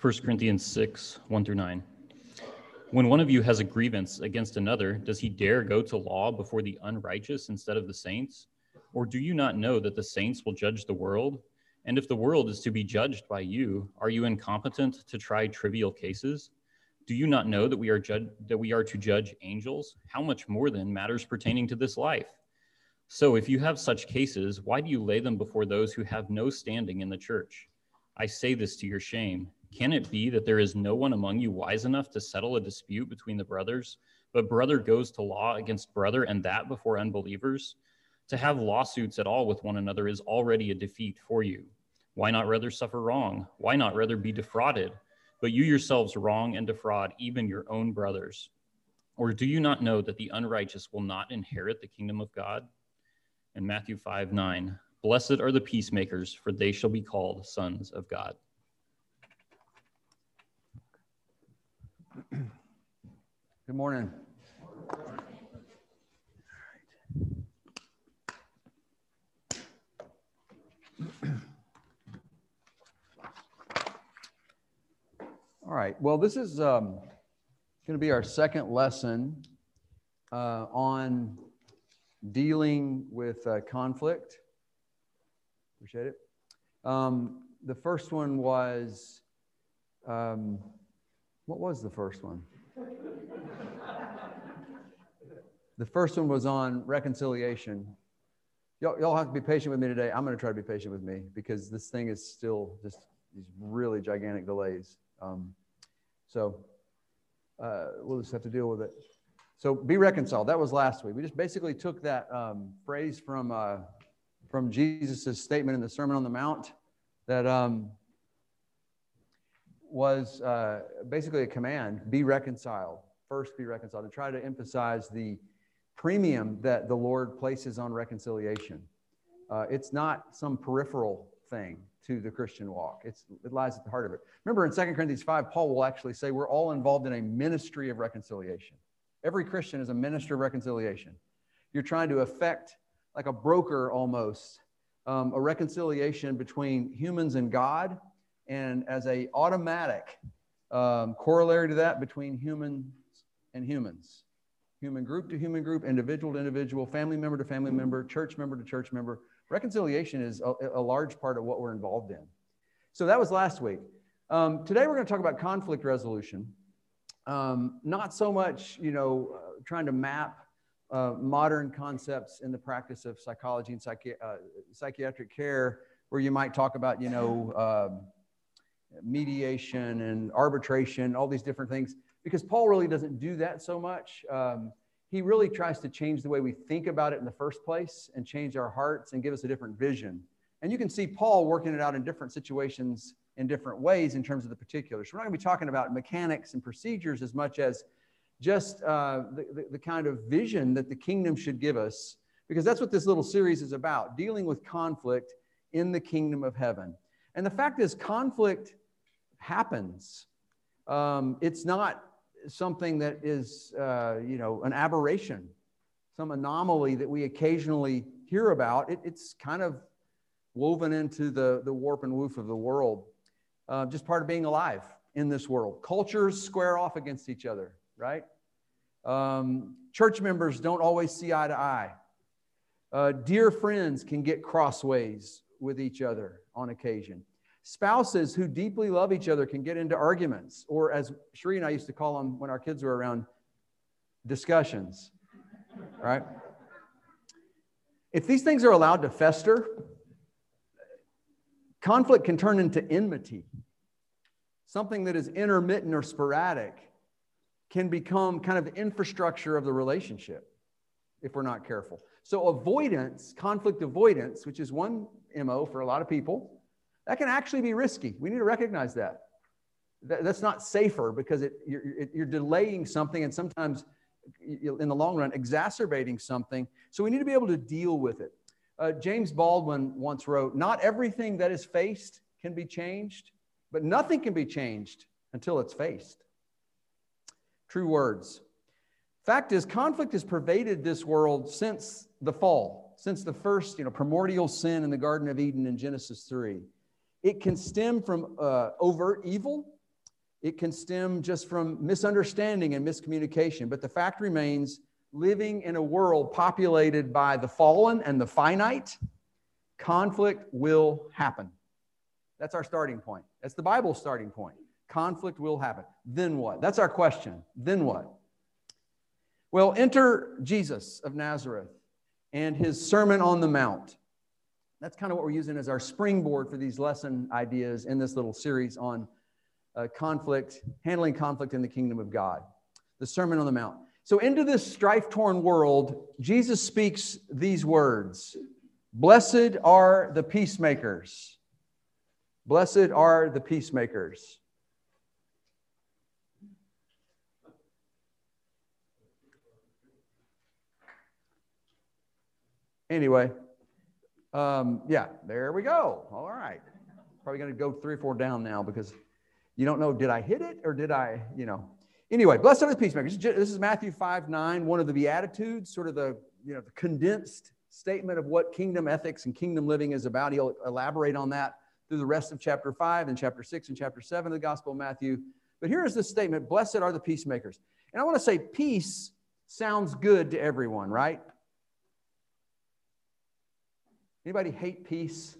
1 Corinthians 6, 1 through 9. When one of you has a grievance against another, does he dare go to law before the unrighteous instead of the saints? Or do you not know that the saints will judge the world? And if the world is to be judged by you, are you incompetent to try trivial cases? Do you not know that we are to judge angels? How much more then matters pertaining to this life? So if you have such cases, why do you lay them before those who have no standing in the church? I say this to your shame. Can it be that there is no one among you wise enough to settle a dispute between the brothers, but brother goes to law against brother, and that before unbelievers? To have lawsuits at all with one another is already a defeat for you. Why not rather suffer wrong? Why not rather be defrauded? But you yourselves wrong and defraud even your own brothers. Or do you not know that the unrighteous will not inherit the kingdom of God? And Matthew 5, 9, blessed are the peacemakers, for they shall be called sons of God. Good morning. All right. Well, this is going to be our second lesson on dealing with conflict. Appreciate it. The first one was, what was the first one? The first one was on reconciliation. Y'all have to be patient with me today. I'm going to try to be patient with me because this thing is still just these really gigantic delays. We'll just have to deal with it. So be reconciled. That was last week. We just basically took that phrase from Jesus's statement in the Sermon on the Mount that was basically a command, be reconciled. First, be reconciled, to try to emphasize the premium that the Lord places on reconciliation. It's not some peripheral thing to the Christian walk. It lies at the heart of it. Remember in 2 Corinthians 5, Paul will actually say we're all involved in a ministry of reconciliation. Every Christian is a minister of reconciliation. You're trying to affect, like a broker almost, a reconciliation between humans and God, and as an automatic corollary to that, between humans and humans. Human group to human group, individual to individual, family member to family member, church member to church member. Reconciliation is a large part of what we're involved in. So that was last week. Today we're going to talk about conflict resolution. Not so much, trying to map modern concepts in the practice of psychology and psychiatric care, where you might talk about, mediation and arbitration, all these different things, because Paul really doesn't do that so much. He really tries to change the way we think about it in the first place and change our hearts and give us a different vision. And you can see Paul working it out in different situations in different ways in terms of the particulars. So we're not going to be talking about mechanics and procedures as much as just the kind of vision that the kingdom should give us, because that's what this little series is about, dealing with conflict in the kingdom of heaven. And the fact is, conflict happens. It's not something that is, an aberration, some anomaly that we occasionally hear about. It's kind of woven into the warp and woof of the world, just part of being alive in this world. Cultures square off against each other, right? Church members don't always see eye to eye. Dear friends can get crossways with each other on occasion. Spouses who deeply love each other can get into arguments, or as Sheree and I used to call them when our kids were around, discussions, right? If these things are allowed to fester, conflict can turn into enmity. Something that is intermittent or sporadic can become kind of infrastructure of the relationship if we're not careful. So avoidance, conflict avoidance, which is one MO for a lot of people, that can actually be risky. We need to recognize that. That's not safer because you're delaying something and sometimes in the long run exacerbating something. So we need to be able to deal with it. James Baldwin once wrote, not everything that is faced can be changed, but nothing can be changed until it's faced. True words. Fact is, conflict has pervaded this world since the fall, since the first primordial sin in the Garden of Eden in Genesis 3. It can stem from overt evil It can stem just from misunderstanding and miscommunication. But the fact remains, living in a world populated by the fallen and the finite, conflict will happen. That's our starting point. That's the Bible's starting point. Conflict will happen. Then what? That's our question. Then what? Well, enter Jesus of Nazareth and his Sermon on the Mount. That's kind of what we're using as our springboard for these lesson ideas in this little series on conflict, handling conflict in the kingdom of God. The Sermon on the Mount. So into this strife-torn world, Jesus speaks these words. Blessed are the peacemakers. Blessed are the peacemakers. Anyway, yeah, there we go. All right. Probably going to go 3 or 4 down now because you don't know, did I hit it or did I, you know. Anyway, blessed are the peacemakers. This is Matthew 5:9, one of the Beatitudes, sort of the, you know, the condensed statement of what kingdom ethics and kingdom living is about. He'll elaborate on that through the rest of chapter 5 and chapter 6 and chapter 7 of the Gospel of Matthew. But here is this statement, blessed are the peacemakers. And I want to say peace sounds good to everyone, right? Anybody hate peace?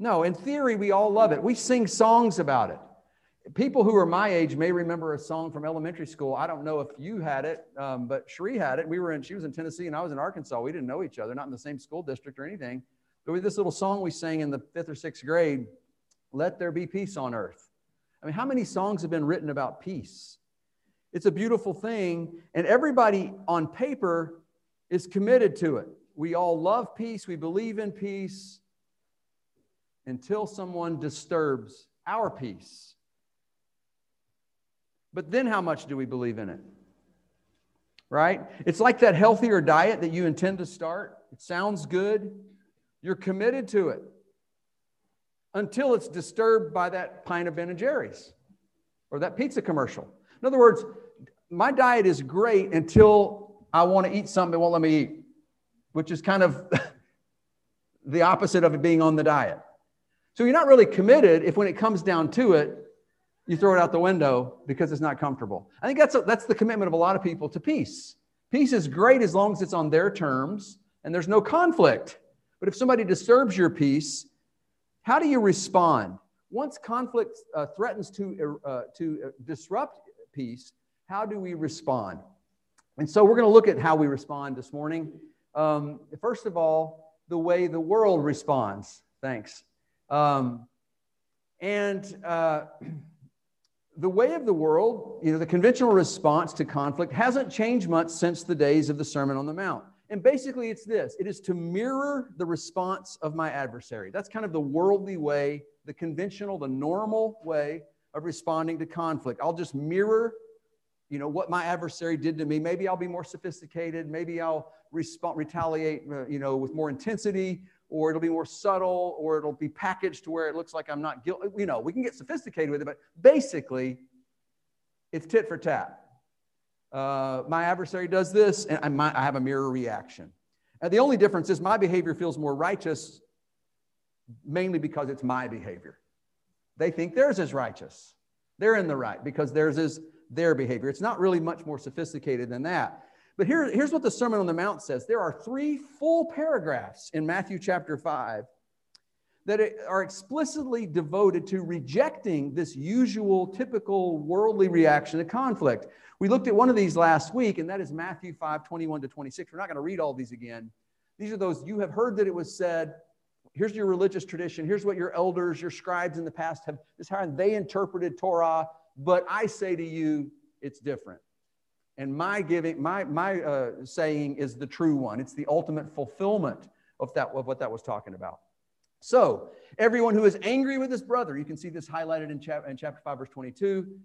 No, in theory, we all love it. We sing songs about it. People who are my age may remember a song from elementary school. I don't know if you had it, but Sheree had it. She was in Tennessee and I was in Arkansas. We didn't know each other, not in the same school district or anything. But with this little song we sang in the 5th or 6th grade, Let There Be Peace on Earth. I mean, how many songs have been written about peace? It's a beautiful thing. And everybody on paper is committed to it. We all love peace. We believe in peace until someone disturbs our peace. But then how much do we believe in it? Right? It's like that healthier diet that you intend to start. It sounds good. You're committed to it until it's disturbed by that pint of Ben & Jerry's or that pizza commercial. In other words, my diet is great until I want to eat something that won't let me eat, which is kind of the opposite of it being on the diet. So you're not really committed if when it comes down to it, you throw it out the window because it's not comfortable. I think that's the commitment of a lot of people to peace. Peace is great as long as it's on their terms and there's no conflict. But if somebody disturbs your peace, how do you respond? Once conflict threatens to disrupt peace, how do we respond? And so we're going to look at how we respond this morning. First of all, the way the world responds. Thanks. The way of the world, you know, the conventional response to conflict hasn't changed much since the days of the Sermon on the Mount. And basically it's this. It is to mirror the response of my adversary. That's kind of the worldly way, the conventional, the normal way of responding to conflict. I'll just mirror, you know, what my adversary did to me. Maybe I'll be more sophisticated. Maybe I'll retaliate, you know, with more intensity, or it'll be more subtle, or it'll be packaged to where it looks like I'm not guilty. You know, we can get sophisticated with it, but basically it's tit for tat. My adversary does this and I have a mirror reaction. And the only difference is my behavior feels more righteous, mainly because it's my behavior. They think theirs is righteous. They're in the right because theirs is their behavior. It's not really much more sophisticated than that. But here's what the Sermon on the Mount says. There are 3 full paragraphs in Matthew chapter 5 that are explicitly devoted to rejecting this usual, typical worldly reaction to conflict. We looked at one of these last week, and that is Matthew 5:21 to 26. We're not going to read all these again. These are those, you have heard that it was said, here's your religious tradition, here's what your elders, your scribes in the past have, this is how they interpreted Torah. But I say to you, it's different. And my saying is the true one. It's the ultimate fulfillment of what that was talking about. So everyone who is angry with his brother, you can see this highlighted in chapter 5, verse 22.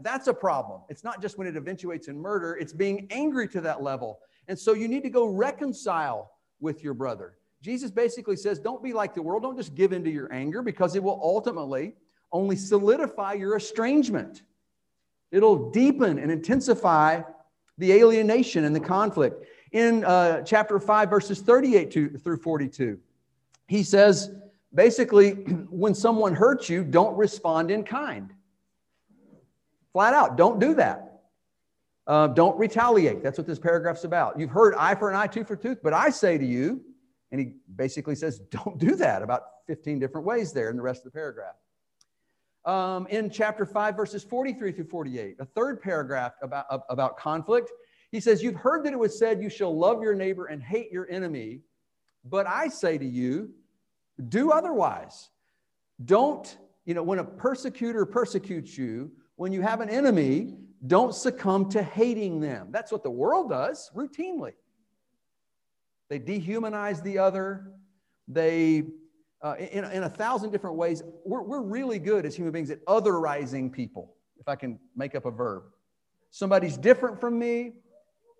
That's a problem. It's not just when it eventuates in murder. It's being angry to that level. And so you need to go reconcile with your brother. Jesus basically says, don't be like the world. Don't just give in to your anger because it will ultimately only solidify your estrangement. It'll deepen and intensify the alienation and the conflict. In chapter 5, verses 38 through 42, he says, Basically, when someone hurts you, don't respond in kind. Flat out, don't do that. Don't retaliate. That's what this paragraph's about. You've heard eye for an eye, tooth for tooth, but I say to you, and he basically says, don't do that about 15 different ways there in the rest of the paragraph. In chapter 5, verses 43 through 48, a third paragraph about conflict, he says, you've heard that it was said, you shall love your neighbor and hate your enemy, but I say to you, do otherwise. Don't, when a persecutor persecutes you, when you have an enemy, don't succumb to hating them. That's what the world does routinely. They dehumanize the other. They, in a thousand different ways, we're really good as human beings at otherizing people, if I can make up a verb. Somebody's different from me.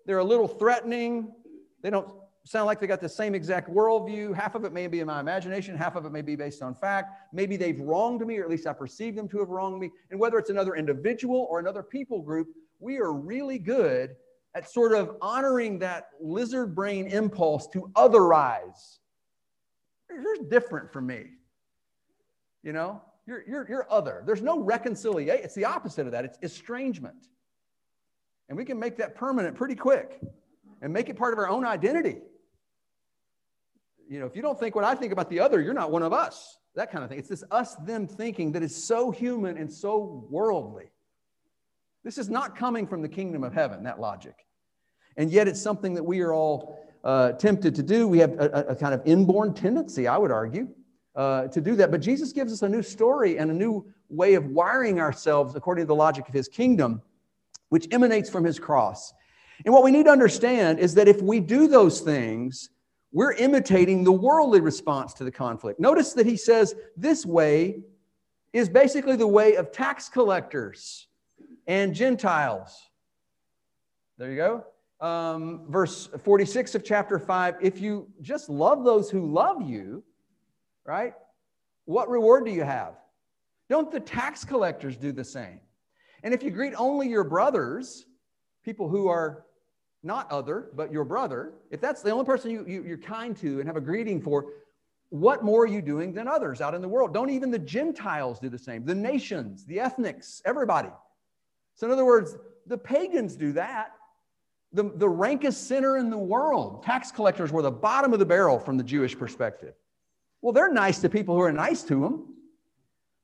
They're a little threatening. They don't sound like they got the same exact worldview. Half of it may be in my imagination. Half of it may be based on fact. Maybe they've wronged me, or at least I perceive them to have wronged me. And whether it's another individual or another people group, we are really good at sort of honoring that lizard brain impulse to otherize. You're different from me. You're other. There's no reconciliation. It's the opposite of that. It's estrangement. And we can make that permanent pretty quick and make it part of our own identity. If you don't think what I think about the other, you're not one of us, that kind of thing. It's this us-them thinking that is so human and so worldly. This is not coming from the kingdom of heaven, that logic. And yet it's something that we are all tempted to do. We have a kind of inborn tendency, I would argue, to do that. But Jesus gives us a new story and a new way of wiring ourselves according to the logic of his kingdom, which emanates from his cross. And what we need to understand is that if we do those things, we're imitating the worldly response to the conflict. Notice that he says this way is basically the way of tax collectors and Gentiles. There you go. Verse 46 of chapter 5, if you just love those who love you, right, what reward do you have? Don't the tax collectors do the same? And if you greet only your brothers, people who are not other, but your brother, if that's the only person you're kind to and have a greeting for, what more are you doing than others out in the world? Don't even the Gentiles do the same? The nations, the ethnics, everybody. So in other words, the pagans do that. The rankest sinner in the world, tax collectors were the bottom of the barrel from the Jewish perspective. Well, they're nice to people who are nice to them.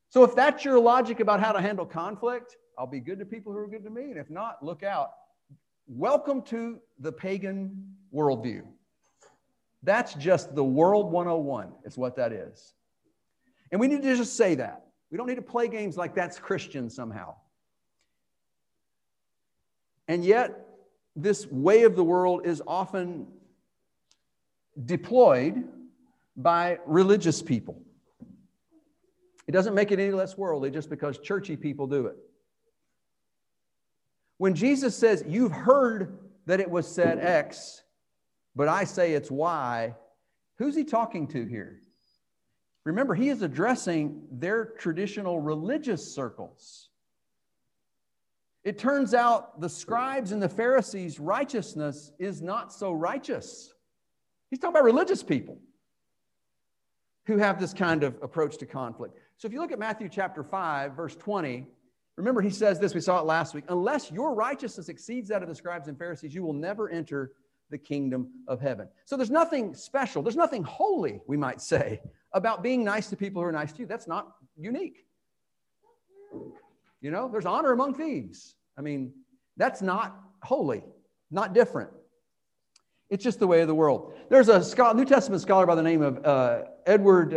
So if that's your logic about how to handle conflict, I'll be good to people who are good to me. And if not, look out. Welcome to the pagan worldview. That's just the world 101 is what that is. And we need to just say that. We don't need to play games like that's Christian somehow. And yet, this way of the world is often deployed by religious people. It doesn't make it any less worldly just because churchy people do it. When Jesus says, you've heard that it was said X, but I say it's Y, who's he talking to here? Remember, he is addressing their traditional religious circles. It turns out the scribes and the Pharisees' righteousness is not so righteous. He's talking about religious people who have this kind of approach to conflict. So if you look at Matthew chapter 5, verse 20, remember, he says this, we saw it last week, unless your righteousness exceeds that of the scribes and Pharisees, you will never enter the kingdom of heaven. So there's nothing special. There's nothing holy, we might say, about being nice to people who are nice to you. That's not unique. There's honor among thieves. I mean, that's not holy, not different. It's just the way of the world. There's a New Testament scholar by the name of Edward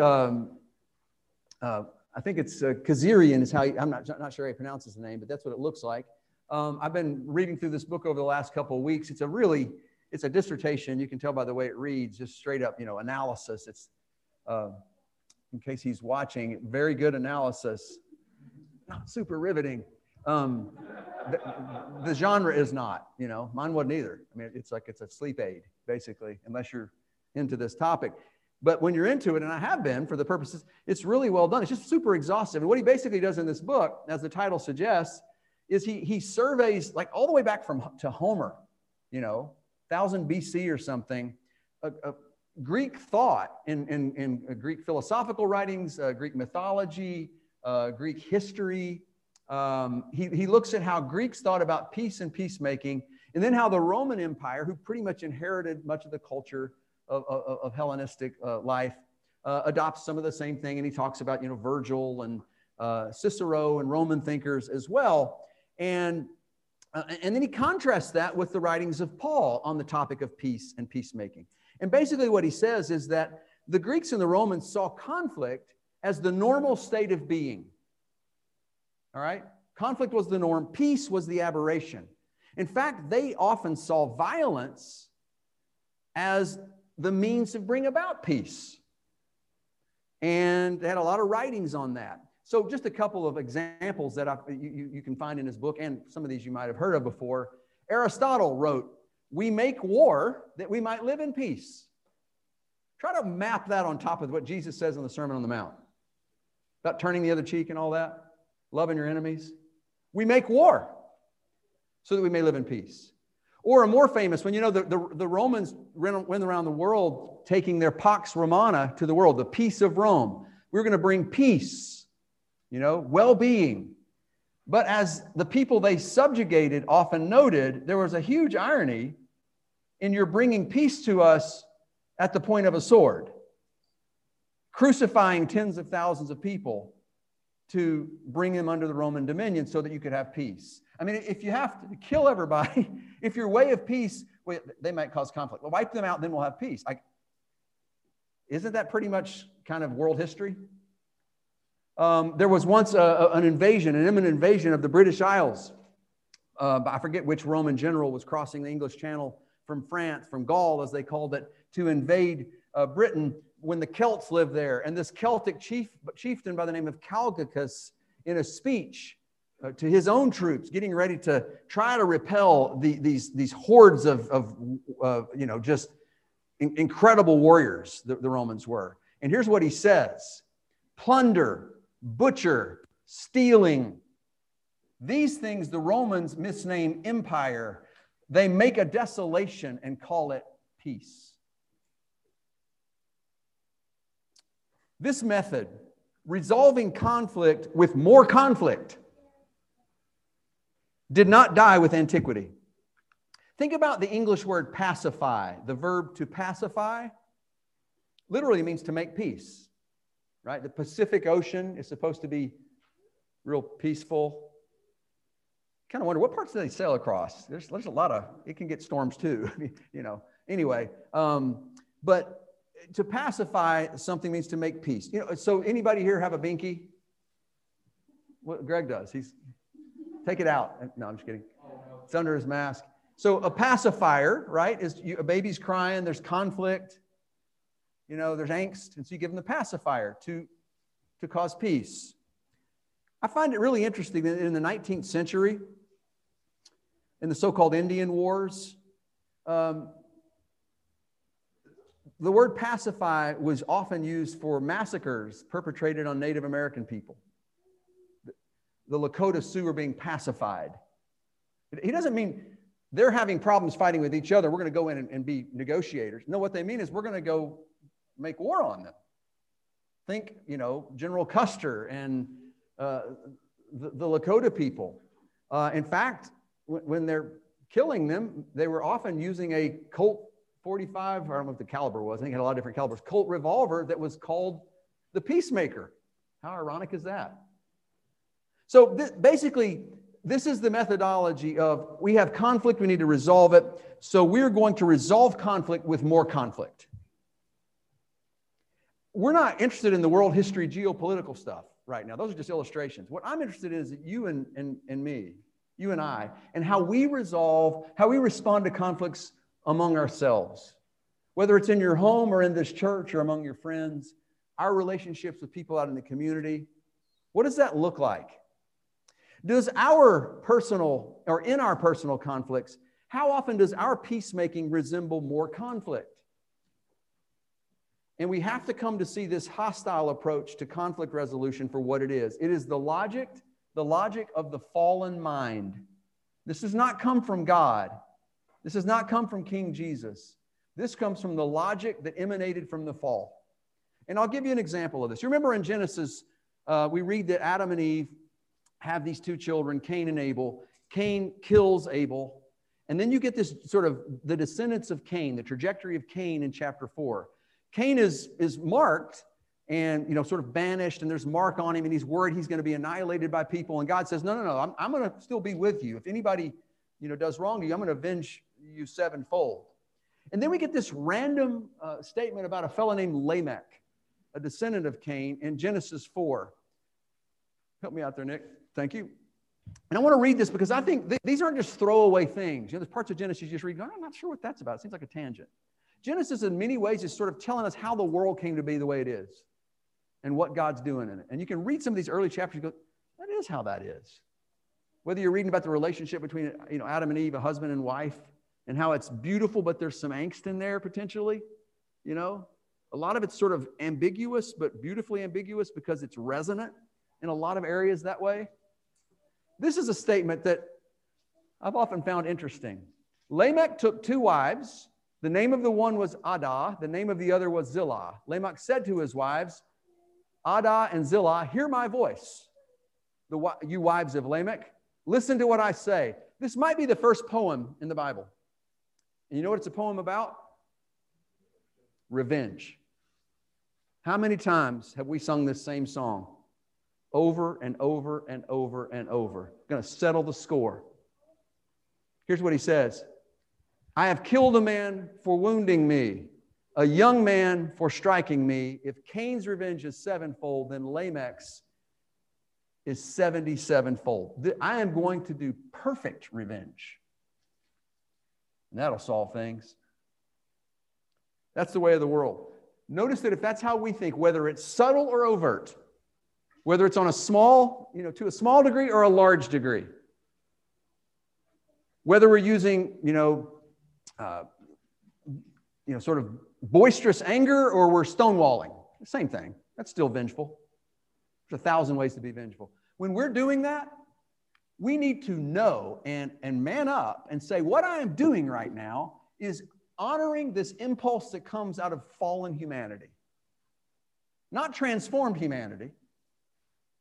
I think it's Kazarian is how I'm not sure how he pronounces the name, but that's what it looks like. I've been reading through this book over the last couple of weeks. It's a dissertation. You can tell by the way it reads, just straight up, analysis. It's, in case he's watching, very good analysis. Not super riveting. The genre is not, mine wasn't either. I mean, it's a sleep aid, basically, unless you're into this topic. But when you're into it, and I have been for the purposes, it's really well done. It's just super exhaustive. And what he basically does in this book, as the title suggests, is he surveys like all the way back to Homer, 1000 BC or something, Greek thought in Greek philosophical writings, Greek mythology, Greek history. He looks at how Greeks thought about peace and peacemaking, and then how the Roman Empire, who pretty much inherited much of the culture of Hellenistic life, adopts some of the same thing. And he talks about, you know, Virgil and Cicero and Roman thinkers as well. And then he contrasts that with the writings of Paul on the topic of peace and peacemaking. And basically what he says is that the Greeks and the Romans saw conflict as the normal state of being. All right? Conflict was the norm. Peace was the aberration. In fact, they often saw violence as the means to bring about peace. And they had a lot of writings on that. So just a couple of examples that you can find in his book, and some of these you might have heard of before. Aristotle wrote, "We make war that we might live in peace." Try to map that on top of what Jesus says in the Sermon on the Mount about turning the other cheek and all that, loving your enemies. We make war so that we may live in peace. Or a more famous one, you know, the Romans went around the world taking their Pax Romana to the world, the peace of Rome. We're going to bring peace, you know, well-being. But as the people they subjugated often noted, there was a huge irony in your bringing peace to us at the point of a sword, crucifying tens of thousands of people to bring them under the Roman dominion so that you could have peace. I mean, if you have to kill everybody, if your way of peace, well, they might cause conflict. Well, wipe them out, then we'll have peace. Isn't that pretty much kind of world history? There was once an invasion, an imminent invasion of the British Isles. I forget which Roman general was crossing the English Channel from France, from Gaul, as they called it, to invade Britain when the Celts lived there. And this Celtic chieftain by the name of Calgacus, in a speech to his own troops, getting ready to try to repel these hordes of you know, just incredible warriors the Romans were. And here's what he says: "Plunder, butcher, stealing. These things the Romans misname empire. They make a desolation and call it peace." This method, resolving conflict with more conflict, did not die with antiquity. Think about the English word pacify. The verb to pacify literally means to make peace. Right? The Pacific Ocean is supposed to be real peaceful. Kind of wonder what parts do they sail across? There's a lot of, it can get storms too, you know. Anyway, but to pacify something means to make peace. You know, so anybody here have a binky? What Greg does, he's take it out. No, I'm just kidding. It's under his mask. So a pacifier, right, is a baby's crying, there's conflict. You know, there's angst, and so you give them the pacifier to cause peace. I find it really interesting that in the 19th century, in the so-called Indian Wars, the word pacify was often used for massacres perpetrated on Native American people. The Lakota Sioux were being pacified. He doesn't mean they're having problems fighting with each other. We're going to go in and be negotiators. No, what they mean is we're going to go make war on them. Think, you know, General Custer and the Lakota people. In fact, when they're killing them, they were often using a Colt 45, I don't know what the caliber was, I think it had a lot of different calibers, Colt revolver that was called the Peacemaker. How ironic is that? So basically, this is the methodology of, we have conflict, we need to resolve it, so we're going to resolve conflict with more conflict. We're not interested in the world history, geopolitical stuff right now. Those are just illustrations. What I'm interested in is you and me, you and I, and how we resolve, how we respond to conflicts among ourselves. Whether it's in your home or in this church or among your friends, our relationships with people out in the community, what does that look like? Does our personal, or in our personal conflicts, how often does our peacemaking resemble more conflict? And we have to come to see this hostile approach to conflict resolution for what it is. It is the logic of the fallen mind. This does not come from God. This does not come from King Jesus. This comes from the logic that emanated from the fall. And I'll give you an example of this. You remember in Genesis, we read that Adam and Eve have these two children, Cain and Abel. Cain kills Abel. And then you get this sort of the descendants of Cain, the trajectory of Cain in chapter 4. Cain is marked and, you know, sort of banished, and there's mark on him, and he's worried he's going to be annihilated by people. And God says, no, no, no, I'm going to still be with you. If anybody, you know, does wrong to you, I'm going to avenge you sevenfold. And then we get this random statement about a fellow named Lamech, a descendant of Cain, in Genesis 4. Help me out there, Nick. Thank you. And I want to read this because I think these aren't just throwaway things. You know, there's parts of Genesis you just read, I'm not sure what that's about. It seems like a tangent. Genesis, in many ways, is sort of telling us how the world came to be the way it is and what God's doing in it. And you can read some of these early chapters and go, that is how that is. Whether you're reading about the relationship between, you know, Adam and Eve, a husband and wife, and how it's beautiful, but there's some angst in there potentially, you know. A lot of it's sort of ambiguous, but beautifully ambiguous because it's resonant in a lot of areas that way. This is a statement that I've often found interesting. Lamech took two wives. The name of the one was Ada. The name of the other was Zillah. Lamech said to his wives, Ada and Zillah, hear my voice, you wives of Lamech. Listen to what I say. This might be the first poem in the Bible. And you know what it's a poem about? Revenge. How many times have we sung this same song? Over and over and over and over. Going to settle the score. Here's what he says. I have killed a man for wounding me, a young man for striking me. If Cain's revenge is sevenfold, then Lamech's is 77-fold. I am going to do perfect revenge. And that'll solve things. That's the way of the world. Notice that if that's how we think, whether it's subtle or overt, whether it's on a small, you know, to a small degree or a large degree, whether we're using, sort of boisterous anger, or we're stonewalling. Same thing. That's still vengeful. There's 1,000 ways to be vengeful. When we're doing that, we need to know and man up and say, what I am doing right now is honoring this impulse that comes out of fallen humanity. Not transformed humanity.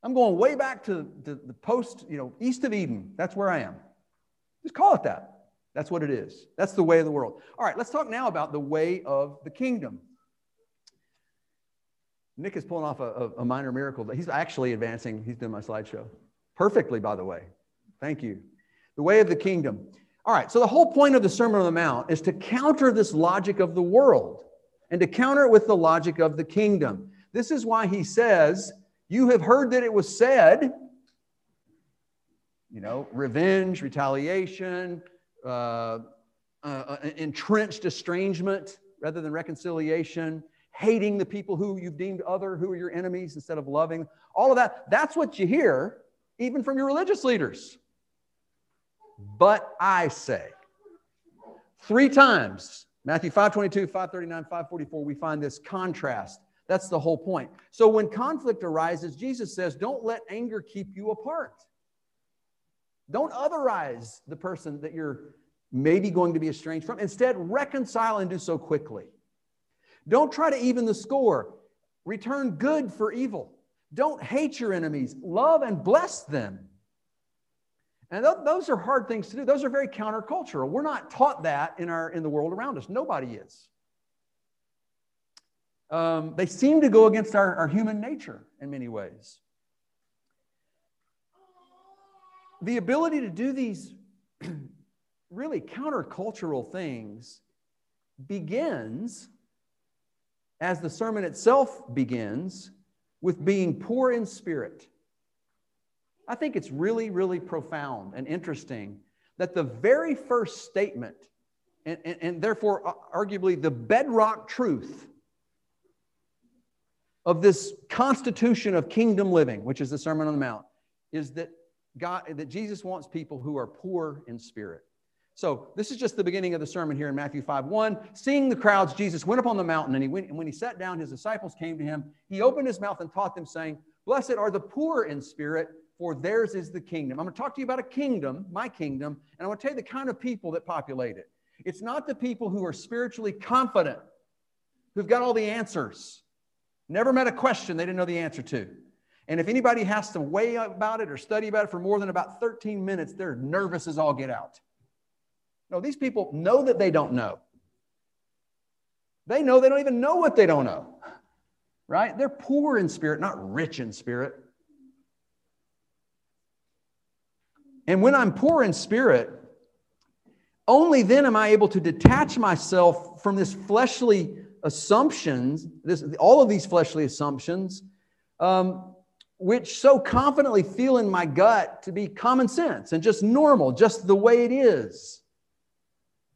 I'm going way back to the post, east of Eden. That's where I am. Just call it that. That's what it is. That's the way of the world. All right, let's talk now about the way of the kingdom. Nick is pulling off a minor miracle. He's actually advancing. He's doing my slideshow. Perfectly, by the way. Thank you. The way of the kingdom. All right, so the whole point of the Sermon on the Mount is to counter this logic of the world and to counter it with the logic of the kingdom. This is why he says, you have heard that it was said, revenge, retaliation, entrenched estrangement rather than reconciliation, hating the people who you've deemed other, who are your enemies, instead of loving, all of that. That's what you hear, even from your religious leaders. But I say, 3 times, Matthew 5:22, 5:39, 5:44, we find this contrast. That's the whole point. So when conflict arises, Jesus says, don't let anger keep you apart. Don't otherize the person that you're maybe going to be estranged from. Instead, reconcile and do so quickly. Don't try to even the score. Return good for evil. Don't hate your enemies. Love and bless them. And those are hard things to do. Those are very countercultural. We're not taught that in the world around us. Nobody is. They seem to go against our human nature in many ways. The ability to do these really countercultural things begins, as the sermon itself begins, with being poor in spirit. I think it's really, really profound and interesting that the very first statement, and therefore arguably the bedrock truth of this constitution of kingdom living, which is the Sermon on the Mount, is that Jesus wants people who are poor in spirit. So this is just the beginning of the sermon here in Matthew 5:1. Seeing the crowds, Jesus went up on the mountain, and when he sat down, his disciples came to him. He opened his mouth and taught them, saying, blessed are the poor in spirit, for theirs is the kingdom. I'm going to talk to you about a kingdom, my kingdom, and I'm going to tell you the kind of people that populate it. It's not the people who are spiritually confident, who've got all the answers, never met a question they didn't know the answer to. And if anybody has to weigh about it or study about it for more than about 13 minutes, they're nervous as all get out. No, these people know that they don't know. They know they don't even know what they don't know, right? They're poor in spirit, not rich in spirit. And when I'm poor in spirit, only then am I able to detach myself from this fleshly assumptions, all of these fleshly assumptions, which so confidently feel in my gut to be common sense and just normal, just the way it is.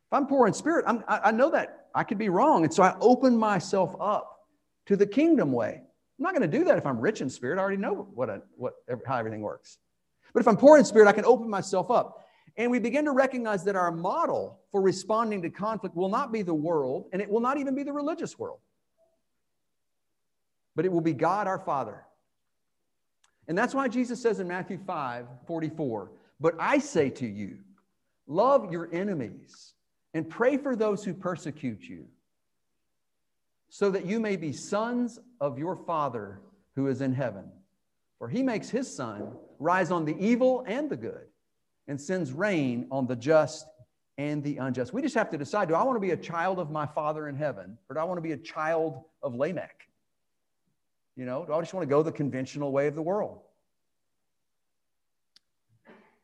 If I'm poor in spirit, I know that I could be wrong. And so I open myself up to the kingdom way. I'm not going to do that if I'm rich in spirit. I already know how everything works. But if I'm poor in spirit, I can open myself up. And we begin to recognize that our model for responding to conflict will not be the world, and it will not even be the religious world. But it will be God our Father. And that's why Jesus says in Matthew 5:44, "But I say to you, love your enemies and pray for those who persecute you, so that you may be sons of your Father who is in heaven. For he makes his sun rise on the evil and the good, and sends rain on the just and the unjust." We just have to decide, do I want to be a child of my Father in heaven, or do I want to be a child of Lamech? You know, do I just want to go the conventional way of the world?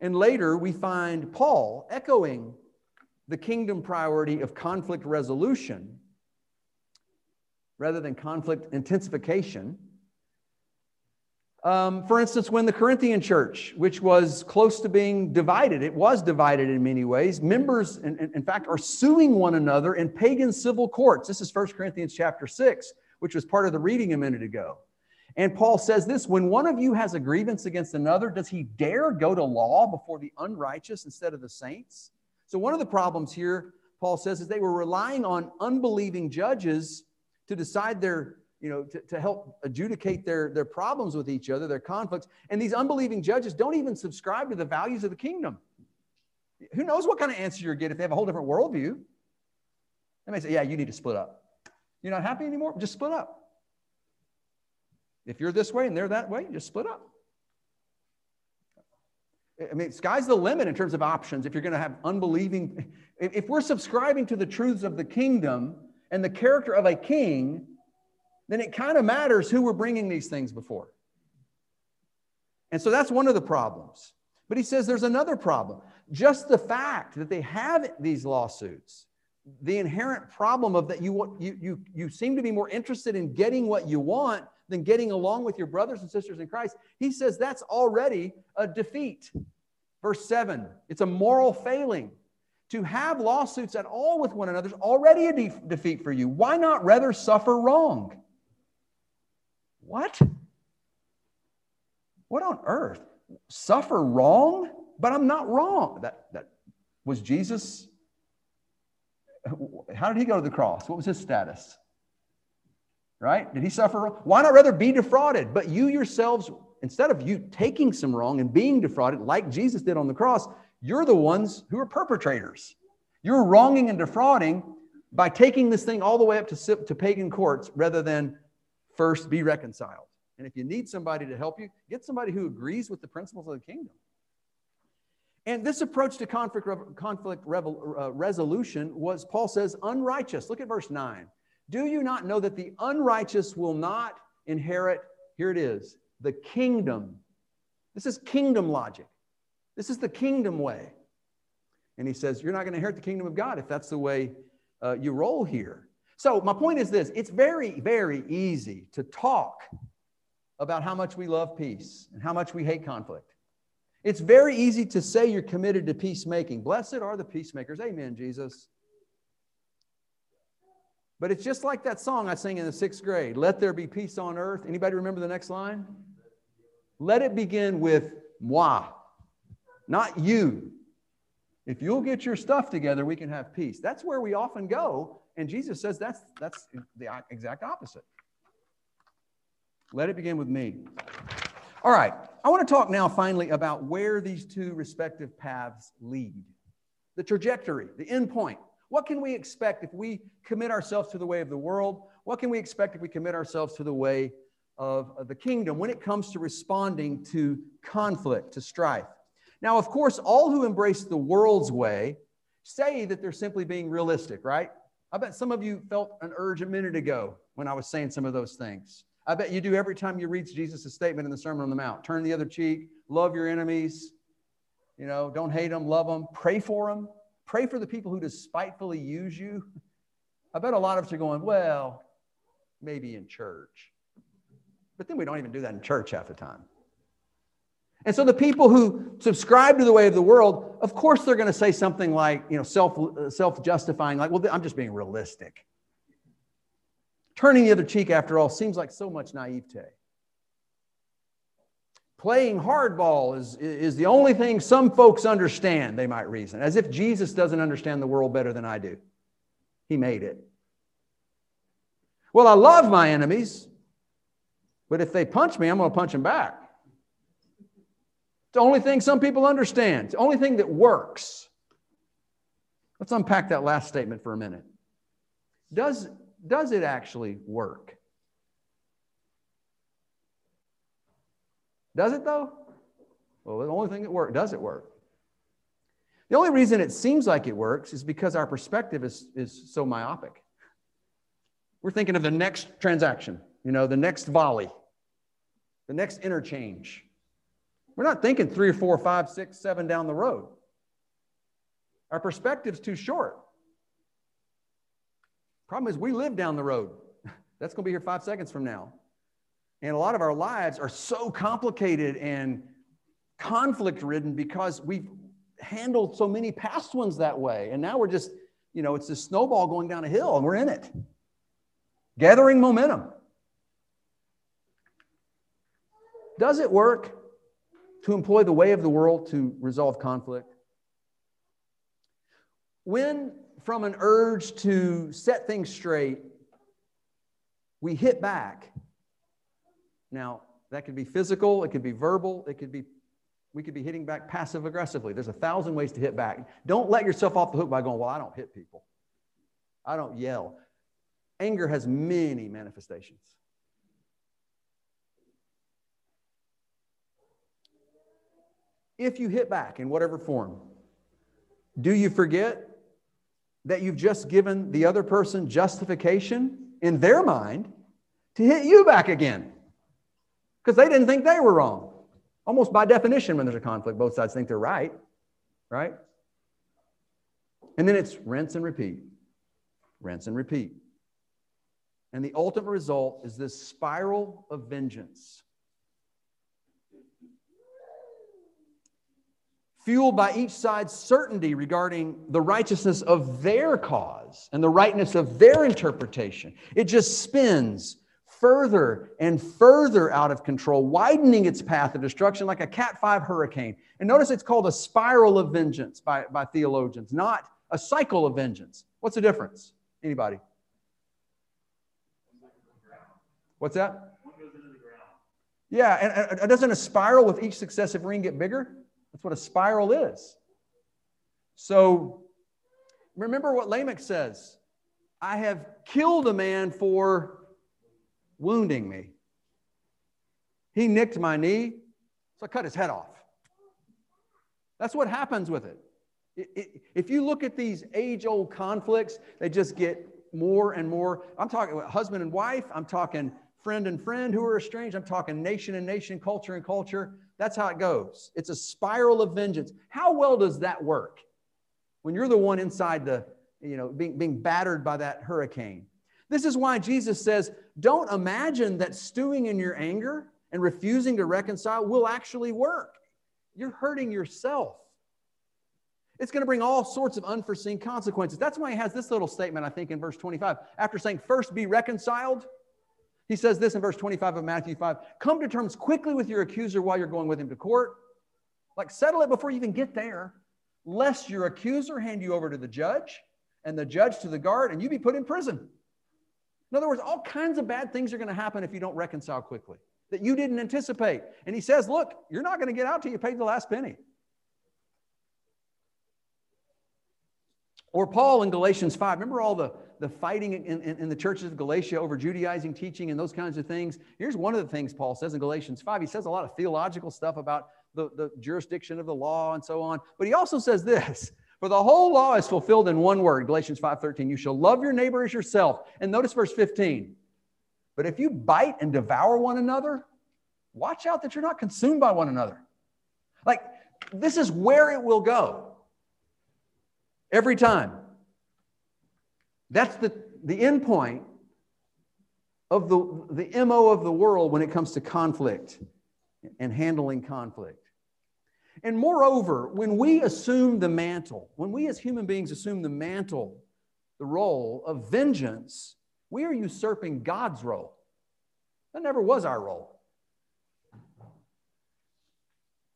And later we find Paul echoing the kingdom priority of conflict resolution rather than conflict intensification. For instance, when the Corinthian church, which was close to being divided, it was divided in many ways. Members, in fact, are suing one another in pagan civil courts. This is 1 Corinthians chapter 6. Which was part of the reading a minute ago. And Paul says this, when one of you has a grievance against another, does he dare go to law before the unrighteous instead of the saints? So one of the problems here, Paul says, is they were relying on unbelieving judges to decide their, to help adjudicate their problems with each other, their conflicts. And these unbelieving judges don't even subscribe to the values of the kingdom. Who knows what kind of answer you'll get if they have a whole different worldview? They may say, yeah, you need to split up. You're not happy anymore? Just split up. If you're this way and they're that way, just split up. I mean, sky's the limit in terms of options if you're going to have unbelieving. If we're subscribing to the truths of the kingdom and the character of a king, then it kind of matters who we're bringing these things before. And so that's one of the problems. But he says there's another problem. Just the fact that they have these lawsuits, the inherent problem of that you seem to be more interested in getting what you want than getting along with your brothers and sisters in Christ. He says that's already a defeat. Verse 7, it's a moral failing. To have lawsuits at all with one another is already a defeat for you. Why not rather suffer wrong? What? What on earth? Suffer wrong? But I'm not wrong. That was Jesus. How did he go to the cross? What was his status? Right? Did he suffer? Why not rather be defrauded? But you yourselves, instead of you taking some wrong and being defrauded like Jesus did on the cross, you're the ones who are perpetrators. You're wronging and defrauding by taking this thing all the way up to pagan courts rather than first be reconciled. And if you need somebody to help you, get somebody who agrees with the principles of the kingdom. And this approach to conflict resolution was, Paul says, unrighteous. Look at verse 9. Do you not know that the unrighteous will not inherit, here it is, the kingdom? This is kingdom logic. This is the kingdom way. And he says, you're not going to inherit the kingdom of God if that's the way you roll here. So my point is this. It's very, very easy to talk about how much we love peace and how much we hate conflict. It's very easy to say you're committed to peacemaking. Blessed are the peacemakers. Amen, Jesus. But it's just like that song I sang in the 6th grade. Let there be peace on earth. Anybody remember the next line? Let it begin with moi, not you. If you'll get your stuff together, we can have peace. That's where we often go. And Jesus says that's the exact opposite. Let it begin with me. All right, I want to talk now finally about where these two respective paths lead. The trajectory, the end point. What can we expect if we commit ourselves to the way of the world? What can we expect if we commit ourselves to the way of the kingdom when it comes to responding to conflict, to strife? Now, of course, all who embrace the world's way say that they're simply being realistic, right? I bet some of you felt an urge a minute ago when I was saying some of those things. I bet you do every time you read Jesus' statement in the Sermon on the Mount. Turn the other cheek, love your enemies, you know, don't hate them, love them, pray for them. Pray for the people who despitefully use you. I bet a lot of us are going, well, maybe in church. But then we don't even do that in church half the time. And so the people who subscribe to the way of the world, of course, they're going to say something like, you know, self-justifying, like, well, I'm just being realistic. Turning the other cheek, after all, seems like so much naivete. Playing hardball is the only thing some folks understand, they might reason, as if Jesus doesn't understand the world better than I do. He made it. Well, I love my enemies, but if they punch me, I'm going to punch them back. It's the only thing some people understand. It's the only thing that works. Let's unpack that last statement for a minute. Does it actually work? Does it though? Well, the only thing that works, does it work? The only reason it seems like it works is because our perspective is so myopic. We're thinking of the next transaction, you know, the next volley, the next interchange. We're not thinking 3 or 4, 5, 6, 7 down the road. Our perspective's too short. Problem is we live down the road. That's going to be here 5 seconds from now. And a lot of our lives are so complicated and conflict-ridden because we've handled so many past ones that way. And now we're just, you know, it's this snowball going down a hill and we're in it. Gathering momentum. Does it work to employ the way of the world to resolve conflict? When, from an urge to set things straight, we hit back. Now, that could be physical, it could be verbal, it could be, we could be hitting back passive-aggressively. There's 1,000 ways to hit back. Don't let yourself off the hook by going, well, I don't hit people. I don't yell. Anger has many manifestations. If you hit back in whatever form, do you forget that you've just given the other person justification in their mind to hit you back again? Because they didn't think they were wrong. Almost by definition, when there's a conflict, both sides think they're right, right? And then it's rinse and repeat, rinse and repeat. And the ultimate result is this spiral of vengeance, fueled by each side's certainty regarding the righteousness of their cause and the rightness of their interpretation. It just spins further and further out of control, widening its path of destruction like a Cat 5 hurricane. And notice it's called a spiral of vengeance by theologians, not a cycle of vengeance. What's the difference? Anybody? What's that? One goes into the ground. Yeah, and doesn't a spiral with each successive ring get bigger? That's what a spiral is. So remember what Lamech says. I have killed a man for wounding me. He nicked my knee, so I cut his head off. That's what happens with it. If you look at these age-old conflicts, they just get more and more. I'm talking husband and wife. I'm talking friend and friend who are estranged. I'm talking nation and nation, culture and culture. That's how it goes. It's a spiral of vengeance. How well does that work when you're the one inside the, you know, being battered by that hurricane? This is why Jesus says, don't imagine that stewing in your anger and refusing to reconcile will actually work. You're hurting yourself. It's going to bring all sorts of unforeseen consequences. That's why he has this little statement, I think, in verse 25. After saying, first be reconciled, he says this in verse 25 of Matthew 5. Come to terms quickly with your accuser while you're going with him to court. Like, settle it before you even get there, lest your accuser hand you over to the judge and the judge to the guard and you be put in prison. In other words, all kinds of bad things are going to happen if you don't reconcile quickly that you didn't anticipate. And he says, look, you're not going to get out till you paid the last penny. Or Paul in Galatians 5. Remember all the fighting in the churches of Galatia over Judaizing teaching and those kinds of things? Here's one of the things Paul says in Galatians 5. He says a lot of theological stuff about the jurisdiction of the law and so on. But he also says this, for the whole law is fulfilled in one word, Galatians 5:13. You shall love your neighbor as yourself. And notice verse 15. But if you bite and devour one another, watch out that you're not consumed by one another. Like, this is where it will go. Every time. That's the end point of the MO of the world when it comes to conflict and handling conflict. And moreover, when we assume the mantle, when we as human beings assume the mantle, the role of vengeance, we are usurping God's role. That never was our role.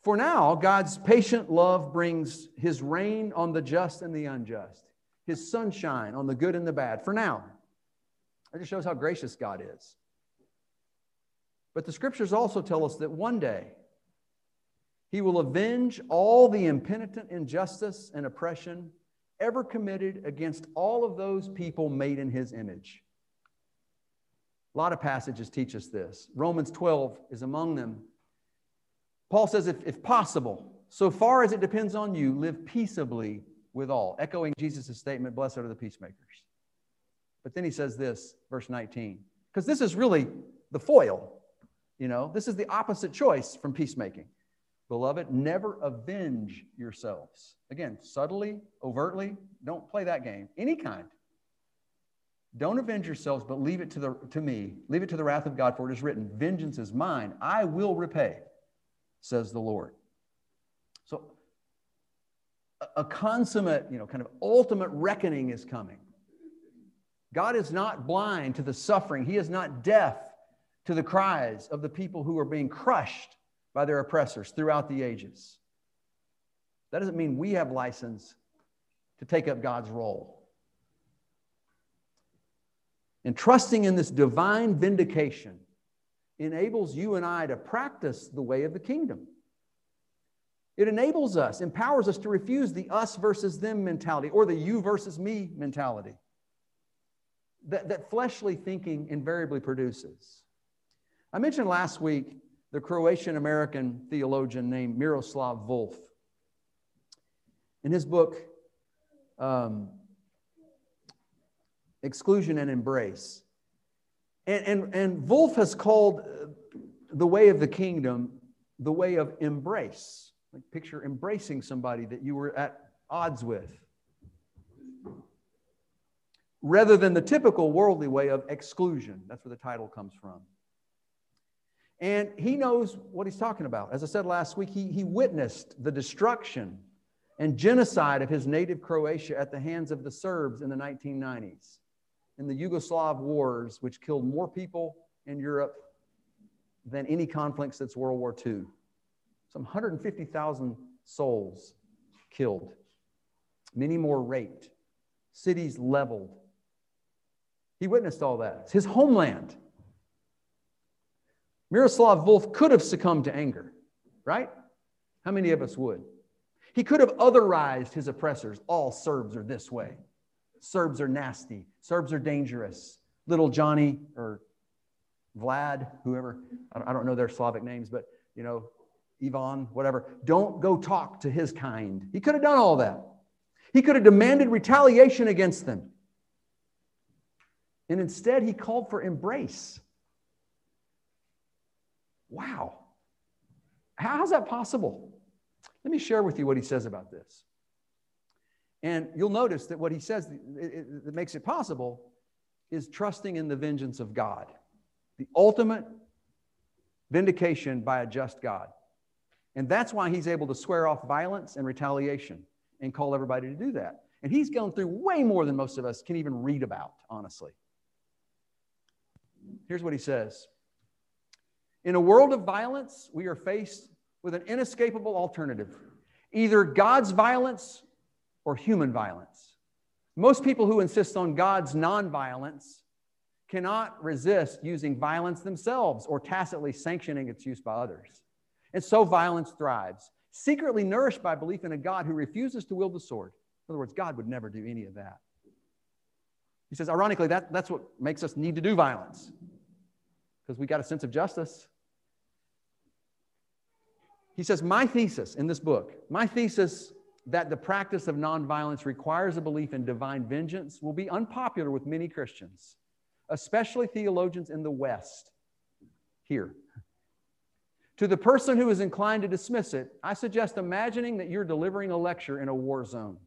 For now, God's patient love brings his rain on the just and the unjust, his sunshine on the good and the bad. For now, that just shows how gracious God is. But the scriptures also tell us that one day, he will avenge all the impenitent injustice and oppression ever committed against all of those people made in his image. A lot of passages teach us this. Romans 12 is among them. Paul says, if possible, so far as it depends on you, live peaceably with all, echoing Jesus' statement, blessed are the peacemakers. But then he says this, verse 19, because this is really the foil, you know, this is the opposite choice from peacemaking. Beloved, never avenge yourselves. Again, subtly, overtly, don't play that game, any kind. Don't avenge yourselves, but leave it to me. Leave it to the wrath of God, for it is written, vengeance is mine, I will repay, says the Lord. So a consummate, you know, kind of ultimate reckoning is coming. God is not blind to the suffering. He is not deaf to the cries of the people who are being crushed by their oppressors throughout the ages. That doesn't mean we have license to take up God's role. And trusting in this divine vindication enables you and I to practice the way of the kingdom. It enables us, empowers us to refuse the us versus them mentality or the you versus me mentality that fleshly thinking invariably produces. I mentioned last week the Croatian-American theologian named Miroslav Volf. In his book, Exclusion and Embrace. And Volf has called the way of the kingdom the way of embrace. Like, picture embracing somebody that you were at odds with, rather than the typical worldly way of exclusion. That's where the title comes from. And he knows what he's talking about. As I said last week, he witnessed the destruction and genocide of his native Croatia at the hands of the Serbs in the 1990s, in the Yugoslav Wars, which killed more people in Europe than any conflict since World War II. Some 150,000 souls killed, many more raped, cities leveled. He witnessed all that. It's his homeland. Miroslav Volf could have succumbed to anger, right? How many of us would? He could have otherized his oppressors. All Serbs are this way. Serbs are nasty. Serbs are dangerous. Little Johnny or Vlad, whoever, I don't know their Slavic names, but, you know, Ivan, whatever. Don't go talk to his kind. He could have done all that. He could have demanded retaliation against them. And instead, he called for embrace. Wow. How is that possible? Let me share with you what he says about this. And you'll notice that what he says that makes it possible is trusting in the vengeance of God, the ultimate vindication by a just God. And that's why he's able to swear off violence and retaliation and call everybody to do that. And he's gone through way more than most of us can even read about, honestly. Here's what he says. In a world of violence, we are faced with an inescapable alternative, either God's violence or human violence. Most people who insist on God's nonviolence cannot resist using violence themselves or tacitly sanctioning its use by others. And so violence thrives, secretly nourished by belief in a God who refuses to wield the sword. other words, God would never do any of that. He says, ironically, that's what makes us need to do violence, because we got a sense of justice. He says, my thesis in this book, my thesis that the practice of nonviolence requires a belief in divine vengeance will be unpopular with many Christians, especially theologians in the West here. To the person who is inclined to dismiss it, I suggest imagining that you're delivering a lecture in a war zone.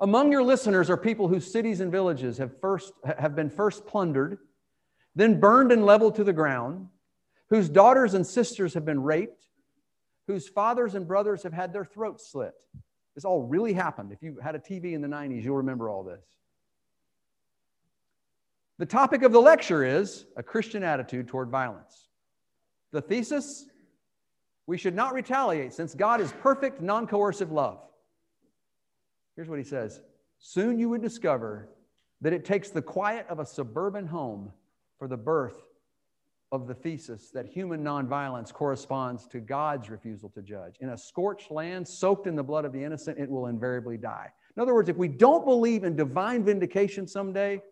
Among your listeners are people whose cities and villages have been first plundered, then burned and leveled to the ground, whose daughters and sisters have been raped, whose fathers and brothers have had their throats slit. This all really happened. If you had a TV in the 90s, you'll remember all this. The topic of the lecture is a Christian attitude toward violence. The thesis, we should not retaliate since God is perfect, non-coercive love. Here's what he says. Soon you would discover that it takes the quiet of a suburban home for the birth of the thesis that human nonviolence corresponds to God's refusal to judge. In a scorched land soaked in the blood of the innocent, it will invariably die. In other words, if we don't believe in divine vindication someday,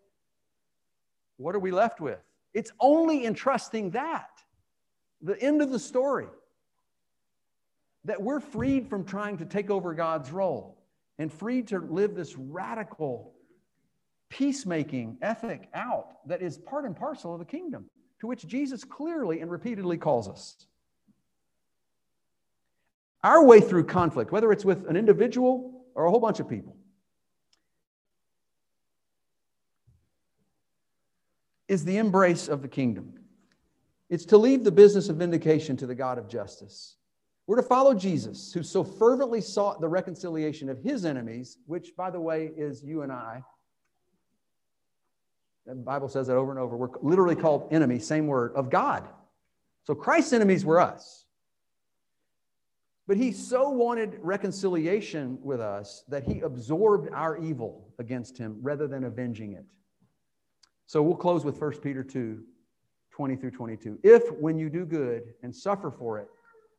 what are we left with? It's only in trusting that, the end of the story, that we're freed from trying to take over God's role and freed to live this radical peacemaking ethic out that is part and parcel of the kingdom, to which Jesus clearly and repeatedly calls us. Our way through conflict, whether it's with an individual or a whole bunch of people, is the embrace of the kingdom. It's to leave the business of vindication to the God of justice. We're to follow Jesus, who so fervently sought the reconciliation of his enemies, which, by the way, is you and I. The Bible says that over and over. We're literally called enemies, same word, of God. So Christ's enemies were us. But he so wanted reconciliation with us that he absorbed our evil against him rather than avenging it. So we'll close with 1 Peter 2, 20 through 22. If, when you do good and suffer for it,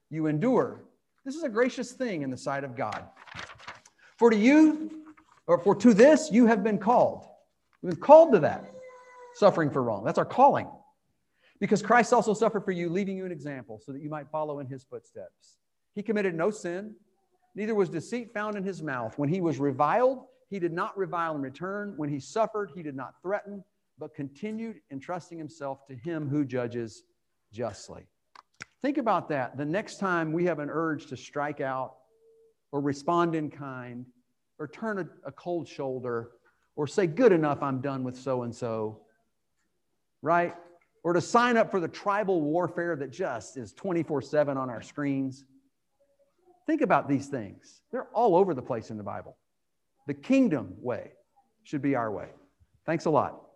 you endure, this is a gracious thing in the sight of God. For to this you have been called. You've been called to that. Suffering for wrong. That's our calling. Because Christ also suffered for you, leaving you an example so that you might follow in his footsteps. He committed no sin, neither was deceit found in his mouth. When he was reviled, he did not revile in return. When he suffered, he did not threaten, but continued entrusting himself to him who judges justly. Think about that the next time we have an urge to strike out or respond in kind or turn a cold shoulder or say, good enough, I'm done with so-and-so, right? Or to sign up for the tribal warfare that just is 24/7 on our screens. Think about these things. They're all over the place in the Bible. The kingdom way should be our way. Thanks a lot.